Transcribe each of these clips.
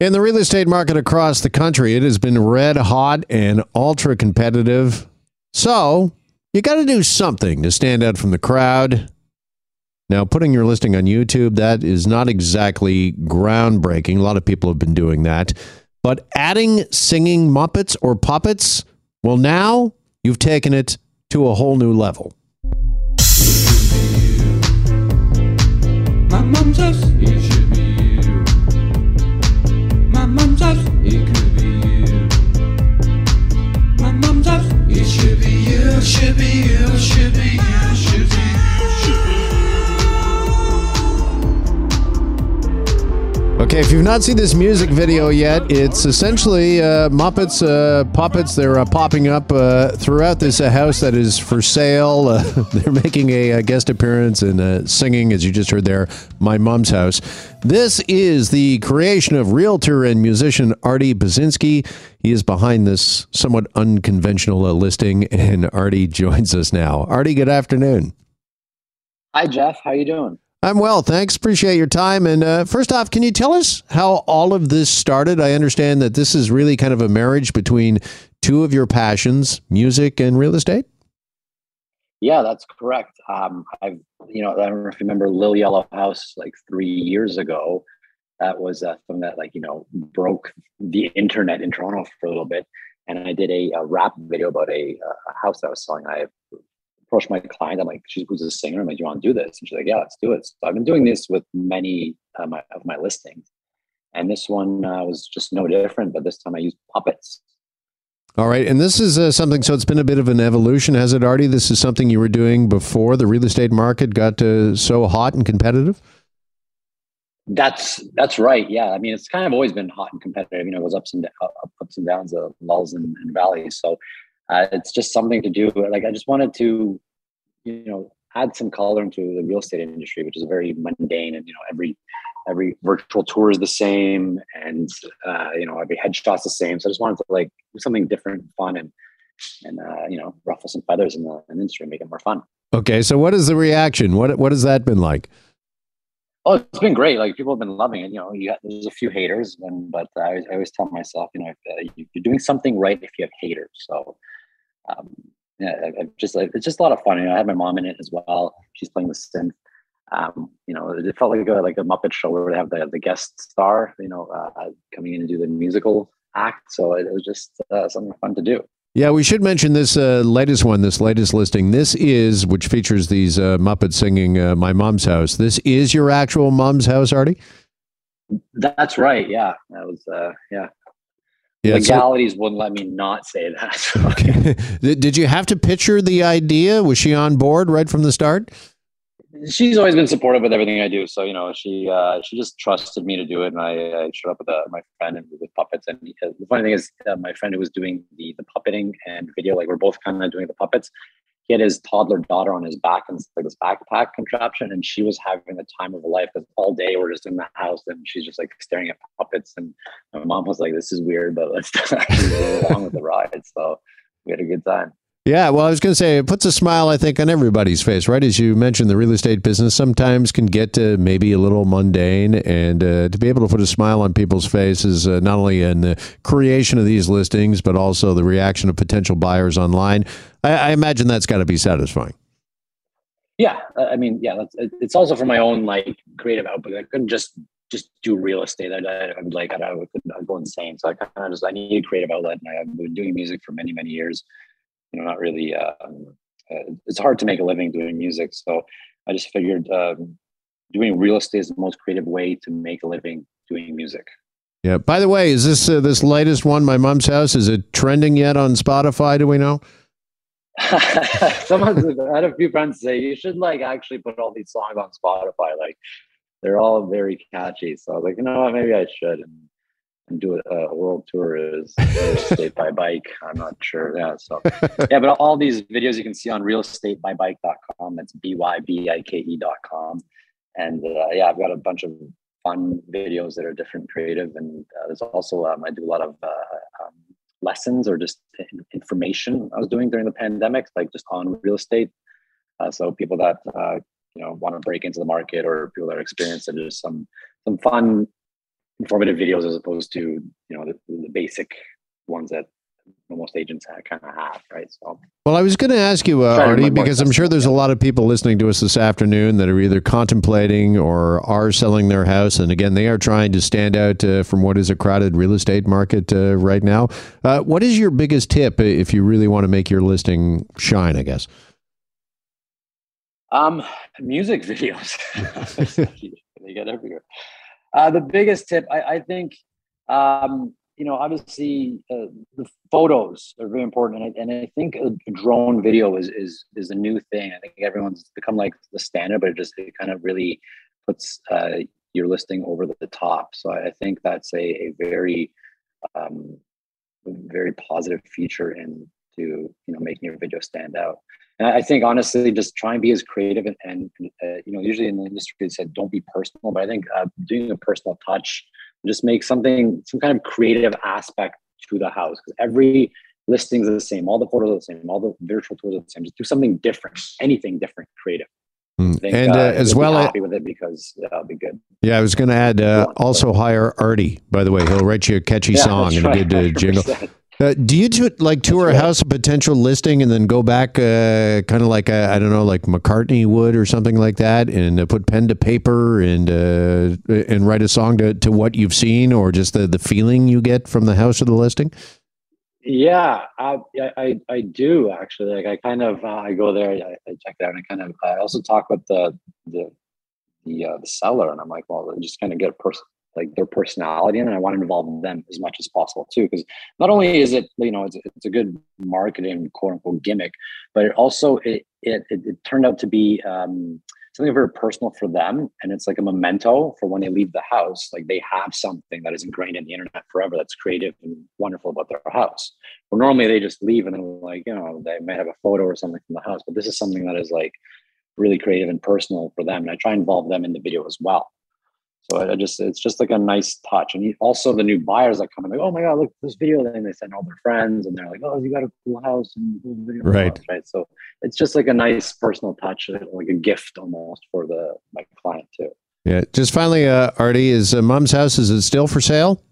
In the real estate market across the country, it has been red hot and ultra competitive. So you got to do something to stand out from the crowd. Now, putting your listing on YouTube, that is not exactly groundbreaking. A lot of people have been doing that. But adding singing Muppets or puppets, well, now you've taken it to a whole new level. My mom says it should be you. My mom says it could be you. My mom says it should be you, should be you, should be you, should be you, should be you. Okay, if you've not seen this music video yet, it's essentially Muppets, puppets. They're popping up throughout this house that is for sale. They're making a guest appearance and singing, as you just heard there, My Mom's House. This is the creation of realtor and musician Artie Buzinski. He is behind this somewhat unconventional listing, and Artie joins us now. Artie, good afternoon. Hi, Jeff. How you doing? I'm well, thanks. Appreciate your time. And first off, can you tell us how all of this started? I understand that this is really kind of a marriage between two of your passions, music and real estate. Yeah, that's correct. I remember Lil Yellow House like 3 years ago. That was something that broke the internet in Toronto for a little bit. And I did a rap video about a house that I was selling. I approached my client. I'm like, she was a singer. I'm like, do you want to do this? And she's like, yeah, let's do it. So I've been doing this with many of my listings, and this one was just no different. But this time I used puppets. All right, and this is something. So it's been a bit of an evolution, has it, Artie? This is something you were doing before the real estate market got so hot and competitive. That's right. Yeah, I mean, it's kind of always been hot and competitive. It was ups and downs, lulls and valleys. So. It's just something to do. Like, I just wanted to, add some color into the real estate industry, which is very mundane. And, every virtual tour is the same. And, every headshot's the same. So I just wanted to do something different, fun, and ruffle some feathers in the industry and make it more fun. Okay. So what is the reaction? What has that been like? Oh, it's been great. Like, people have been loving it. There's a few haters, but I always tell myself, you're doing something right if you have haters. So, it's just a lot of fun. I had my mom in it as well. She's playing the synth. It felt like a Muppet show where we have the guest star, coming in and do the musical act. So it was just something fun to do. Yeah, we should mention this latest listing. This is, which features these Muppets singing My Mom's House. This is your actual mom's house, Artie? That's right. Yeah, that was Yeah, legalities wouldn't let me not say that. Okay. Did you have to pitch her the idea? Was she on board right from the start? She's always been supportive with everything I do, so she just trusted me to do it, and I showed up with my friend and with puppets. And the funny thing is, my friend who was doing the puppeting and video, we're both kind of doing the puppets. He had his toddler daughter on his back and this backpack contraption, and she was having the time of her life. Because all day we're just in the house, and she's just staring at puppets. And my mom was like, "This is weird, but let's go along with the ride." So we had a good time. Yeah, well, I was going to say, it puts a smile, I think, on everybody's face, right? As you mentioned, the real estate business sometimes can get maybe a little mundane, and to be able to put a smile on people's faces, not only in the creation of these listings, but also the reaction of potential buyers online, I imagine that's got to be satisfying. Yeah, I mean, yeah, it's also for my own, creative output. I couldn't just do real estate. I'd go insane. So I need a creative outlet, and I've been doing music for many, many years. Not really. It's hard to make a living doing music, so I just figured doing real estate is the most creative way to make a living doing music. Yeah. By the way, is this this latest one, My Mom's House, is it trending yet on Spotify? Do we know? I had a few friends say you should actually put all these songs on Spotify. They're all very catchy. So I was like, maybe I should. And do a world tour is real estate by bike. I'm not sure. Yeah. So yeah, but all these videos you can see on realestatebybike.com. That's bybike.com. And I've got a bunch of fun videos that are different, creative, and there's also I do a lot of lessons or just information I was doing during the pandemic, just on real estate. So people that want to break into the market or people that are experienced, there's some fun informative videos as opposed to, the basic ones that most agents kind of have, right? So, well, I was going to ask you, Artie, because I'm sure there's a lot of people listening to us this afternoon that are either contemplating or are selling their house. And again, they are trying to stand out from what is a crowded real estate market right now. What is your biggest tip if you really want to make your listing shine, I guess? Music videos. They get everywhere. The biggest tip, I think, obviously the photos are very important. And I think a drone video is a new thing. I think everyone's become like the standard, but it kind of really puts your listing over the top. So I think that's a very, very positive feature into making your video stand out. And I think honestly, just try and be as creative and usually in the industry it said, don't be personal, but I think doing a personal touch, just make some kind of creative aspect to the house. Because every listing is the same. All the photos are the same. All the virtual tours are the same. Just do something different, anything different, creative. As well, I'm happy with it because that'll be good. Yeah, I was going to add, also hire Artie, by the way. He'll write you a catchy song and a good jingle. Do you tour a house, a potential listing, and then go back kind of like, like McCartney would or something like that, and put pen to paper and write a song to what you've seen or just the feeling you get from the house or the listing? Yeah, I do actually. Like I go there, I check that out, and I also talk with the seller, and I'm like, well, just kind of get a person. Like their personality, and I want to involve them as much as possible too, because not only is it it's a good marketing quote unquote gimmick, but it also it turned out to be something very personal for them, and it's like a memento for when they leave the house. Like they have something that is ingrained in the internet forever that's creative and wonderful about their house. Well, normally they just leave and then they might have a photo or something from the house, but this is something that is like really creative and personal for them, and I try and involve them in the video as well. So it's just like a nice touch. And also the new buyers that come in, like, oh my God, look at this video. And they send all their friends and they're like, oh, you got a cool house. And cool video, right. Right. So it's just like a nice personal touch, like a gift almost for my client too. Yeah. Just finally, Artie, is Mom's house, is it still for sale?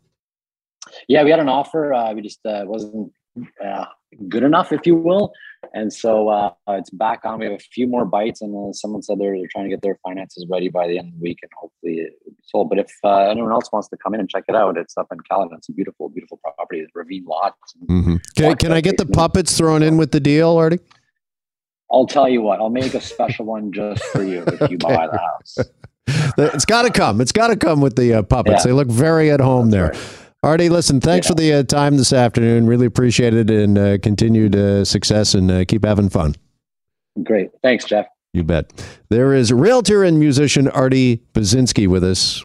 Yeah, we had an offer. We just wasn't good enough, if you will. And so it's back on. We have a few more bites, and someone said they're trying to get their finances ready by the end of the week, and hopefully it will be sold. But if anyone else wants to come in and check it out, it's up in Caledon. It's a beautiful, beautiful property. It's ravine lots. Mm-hmm. Can I get the puppets thrown in with the deal, Artie? I'll tell you what. I'll make a special one just for you if you buy the house. It's got to come. It's got to come with the puppets. Yeah. They look very at home there. Right. Artie, listen, thanks for the time this afternoon. Really appreciate it, and continued success, and keep having fun. Great. Thanks, Jeff. You bet. There is realtor and musician Artie Buzinski with us.